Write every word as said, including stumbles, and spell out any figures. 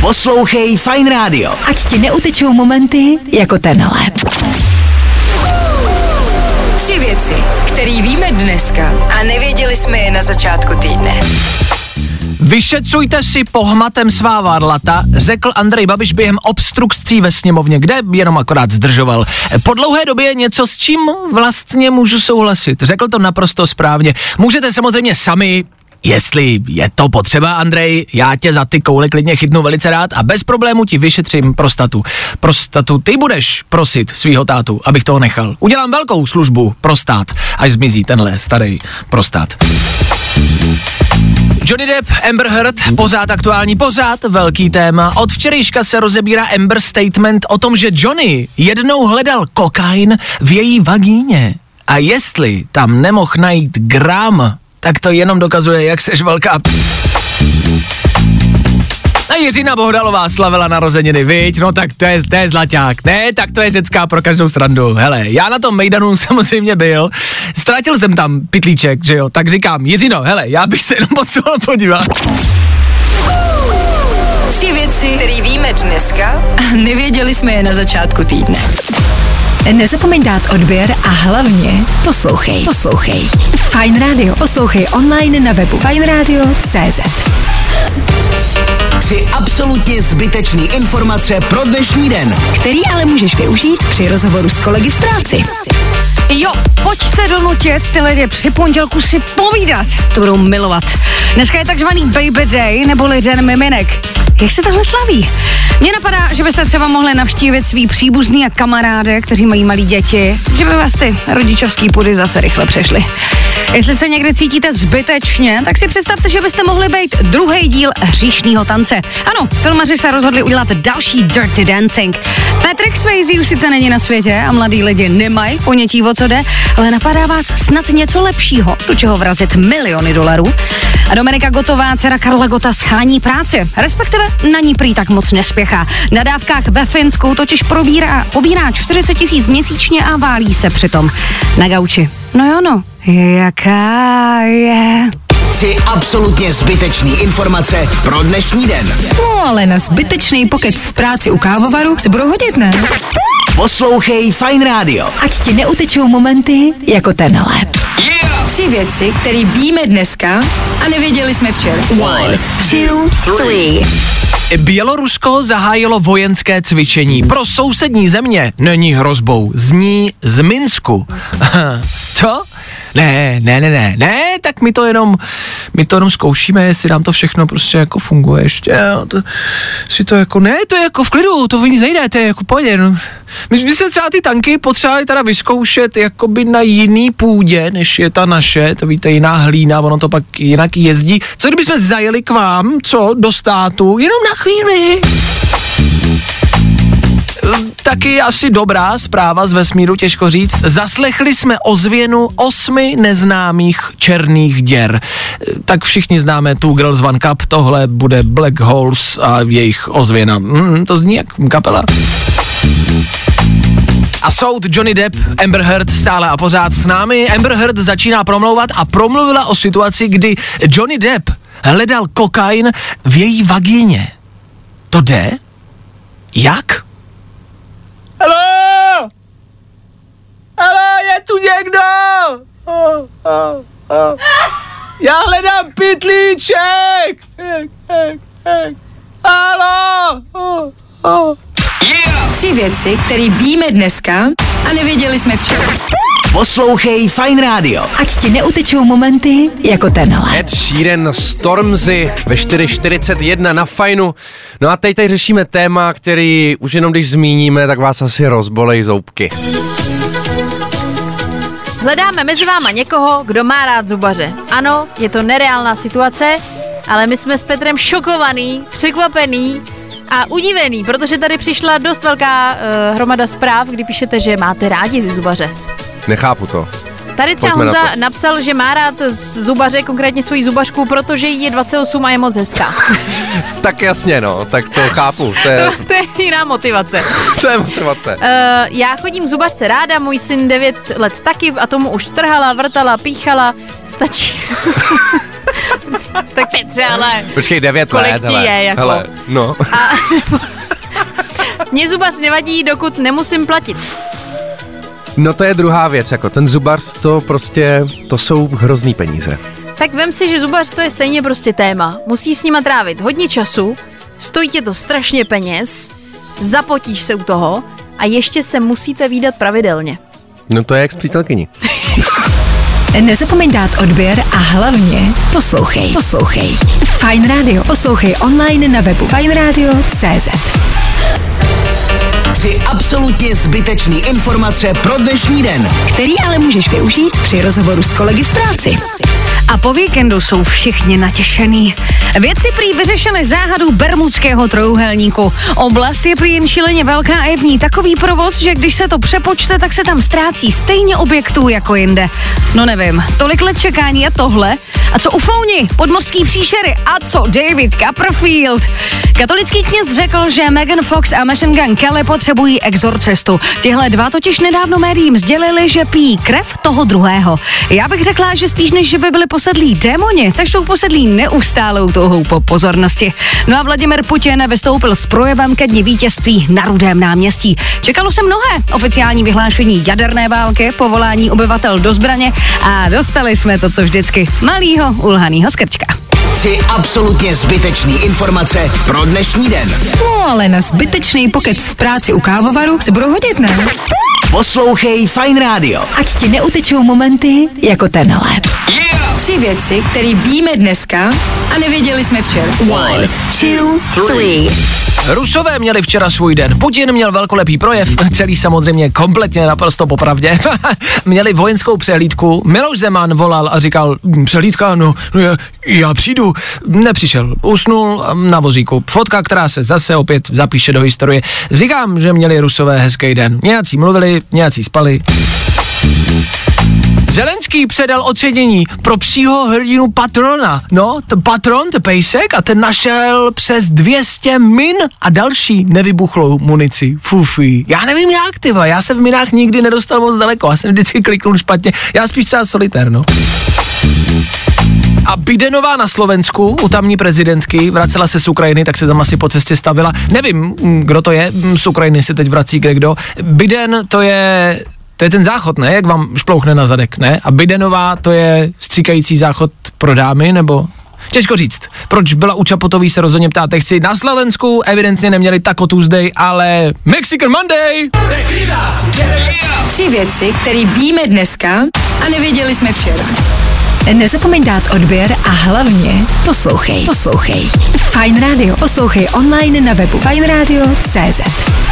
Poslouchej Fajn Rádio. Ať ti neutečou momenty jako tenhle. Tři věci, které víme dneska a nevěděli jsme je na začátku týdne. Vyšetřujte si pohmatem svá varlata, řekl Andrej Babiš během obstrukcí ve sněmovně, kde jenom akorát zdržoval. Po dlouhé době něco, s čím vlastně můžu souhlasit. Řekl to naprosto správně. Můžete samozřejmě sami, jestli je to potřeba, Andrej, já tě za ty koule klidně chytnu velice rád a bez problému ti vyšetřím prostatu. Prostatu, ty budeš prosit svýho tátu, abych toho nechal. Udělám velkou službu pro stát, až zmizí tenhle starý prostát. Johnny Depp, Amber Heard, pořád aktuální, pořád velký téma. Od včerejška se rozebírá Amber statement o tom, že Johnny jednou hledal kokain v její vagíně. A jestli tam nemohl najít gram, tak to jenom dokazuje, jak seš velká... A Jiřina Bohdalová slavila narozeniny, viď? No tak to je, to je zlaťák. Ne, tak to je řecká pro každou srandu. Hele, já na tom mejdanu samozřejmě byl. Ztratil jsem tam pitlíček, že jo? Tak říkám, Jiřino, hele, já bych se jenom potřeboval podívat. Tři věci, které víme dneska a nevěděli jsme je na začátku týdne. Nezapomeň dát odběr a hlavně poslouchej. Poslouchej. Fajn Radio. Poslouchej online na webu fajn rádio tečka cé zet. Tři absolutně zbytečné informace pro dnešní den, který ale můžeš využít při rozhovoru s kolegy v práci. Jo, pojďte donutit ty lidi při pondělku si povídat. To budou milovat. Dneska je takzvaný Baby Day, neboli den miminek. Jak se tohle slaví? Mně napadá, že byste třeba mohli navštívit svý příbuzný a kamaráde, kteří mají malí děti, že by vás ty rodičovský pudy zase rychle přešly. Jestli se někdy cítíte zbytečně, tak si představte, že byste mohli být druhý díl hříšního tance. Ano, filmaři se rozhodli udělat další Dirty Dancing. Patrick Swayze už sice není na světě a mladí lidi nemají ponětí, o co jde, ale napadá vás snad něco lepšího, do čeho vrazit miliony dolarů? A Dominika Gotová, dcera Karla Gota, schání práci, respektive na ní prý tak moc nespěchá. Na dávkách ve Finsku totiž probírá, pobírá čtyřicet tisíc měsíčně a válí se přitom na gauči. No jo, no. Jaká je... Tři absolutně zbytečné informace pro dnešní den. No ale na zbytečný pokec v práci u kávovaru se budou hodit, ne? Poslouchej Fajn Rádio. Ať ti neutečou momenty jako tenhle. Yeah! Tři věci, které víme dneska a nevěděli jsme včera. One, two, three. Bělorusko zahájilo vojenské cvičení. Pro sousední země není hrozbou. Zní z Minsku. Co? Ne, ne, ne, ne, ne, tak my to jenom, my to jenom zkoušíme, jestli nám to všechno prostě jako funguje ještě, to, si to jako, ne, to je jako v klidu, to nic nejde, to je jako pojď, no. My, my jsme třeba ty tanky potřebovali teda vyzkoušet jakoby na jiný půdě, než je ta naše, to víte, jiná hlína, ono to pak jinak jezdí, co kdyby jsme zajeli k vám, co, do státu, jenom na chvíli. Taky asi dobrá zpráva z vesmíru, těžko říct. Zaslechli jsme ozvěnu osmi neznámých černých děr. Tak všichni známe tu Girls One Cup, tohle bude Black Holes a jejich ozvěna. Mm, to zní jak kapela. A soud Johnny Depp, Amber Heard stále a pořád s námi. Amber Heard začíná promlouvat a promluvila o situaci, kdy Johnny Depp hledal kokain v její vagíně. To jde? Jak? Haló! Haló, je tu někdo! Oh, oh, oh. Já hledám pytlíček! Haló! Oh, oh. Yeah. Tři věci, které víme dneska a nevěděli jsme včera. Poslouchej Fajn Rádio. Ať ti neutečou momenty jako tenhle. Ed Sheeran, Stormzy ve čtyři čtyřicet jedna na Fajnu. No a teď tady řešíme téma, který už jenom když zmíníme, tak vás asi rozbolej zoubky. Hledáme mezi váma někoho, kdo má rád zubaře. Ano, je to nereálná situace, ale my jsme s Petrem šokovaný, překvapený a udivený, protože tady přišla dost velká uh, hromada zpráv, kdy píšete, že máte rádi zubaře. Nechápu to. Tady třeba Honza na to napsal, že má rád zubaře, konkrétně svoji zubařku, protože jí je dvacet osm a je moc hezká. Tak jasně, no, tak to chápu. To je, to, to je jiná motivace. To je motivace. Uh, já chodím k zubařce ráda, můj syn devět let taky a tomu už trhala, vrtala, píchala, stačí. Tak Petře, ale... Počkej, devět let, hele. Je, jako. Hele, no. A... Mně zubař nevadí, dokud nemusím platit. No to je druhá věc, jako ten zubař, to prostě, to jsou hrozný peníze. Tak vem si, že zubař to je stejně prostě téma. Musíš s nima trávit hodně času, stojí tě to strašně peněz, zapotíš se u toho a ještě se musíte vídat pravidelně. No to je jak s přítelkyní. Nezapomeň dát odběr a hlavně poslouchej. Poslouchej. Fajn Radio. Poslouchej online na webu fajn rádio tečka cé zet. Tři absolutně zbytečné informace pro dnešní den, který ale můžeš využít při rozhovoru s kolegy v práci. A po víkendu jsou všichni natěšený. Vědci prý vyřešili záhadu Bermudského trojúhelníku. Oblast je prý jen šíleně velká a je v ní takový provoz, že když se to přepočte, tak se tam ztrácí stejně objektů jako jinde. No nevím, tolik let čekání a tohle. A co ufouni, podmořský příšery a co David Copperfield? Katolický kněz řekl, že Megan Fox a Machine Gun Kelly potřebují exorcistu. Tihle dva totiž nedávno médiím sdělili, že pijí krev toho druhého. Já bych řekla, že spíš než že by byly posedlí démoni, tak jsou posedlí neustálou touhou po pozornosti. No a Vladimir Putin vystoupil s projevem ke dni vítězství na Rudém náměstí. Čekalo se mnohé. Oficiální vyhlášení jaderné války, povolání obyvatel do zbraně a dostali jsme to, co vždycky. Malýho ulhanýho skrčka. Tři absolutně zbytečné informace pro dnešní den. No ale na zbytečný pokec v práci u kávovaru se budou hodit, ne? Poslouchej Fajn Rádio. Ať ti neutečou momenty jako tenhle. Yeah! Tři věci, které víme dneska a nevěděli jsme včera. One, two, three. Rusové měli včera svůj den. Putin měl velkolepý projev, celý samozřejmě kompletně naprosto popravdě. Měli vojenskou přehlídku. Miloš Zeman volal a říkal, přehlídka, no, no já, já přijdu. Nepřišel, usnul na vozíku. Fotka, která se zase opět zapíše do historie. Říkám, že měli Rusové hezký den. Nějací mluvili, nějací spali. Zelenský předal ocenění pro psího hrdinu Patrona. No, t- Patron, ten pejsek, a ten našel přes dvě stě min a další nevybuchlou munici. Fufí. Já nevím jak, tyva, já se v minách nikdy nedostal moc daleko, já jsem vždycky kliknul špatně, já spíš třeba solitér, no. A Bidenová na Slovensku, u tamní prezidentky, vracela se z Ukrajiny, tak se tam asi po cestě stavila. Nevím, kdo to je, z Ukrajiny se teď vrací kdekdo. Biden to je... To je ten záchod, ne? Jak vám šplouchne na zadek, ne? A Bidenová, to je stříkající záchod pro dámy, nebo... Těžko říct, proč byla u Čaputový, se rozhodně ptáte, chci. Na Slovensku evidentně neměli Taco Tuesday, ale Mexican Monday! Tři věci, které víme dneska a nevěděli jsme včera. Nezapomeň dát odběr a hlavně poslouchej. Poslouchej. Fajn Radio. Poslouchej online na webu fajn rádio tečka cé zet.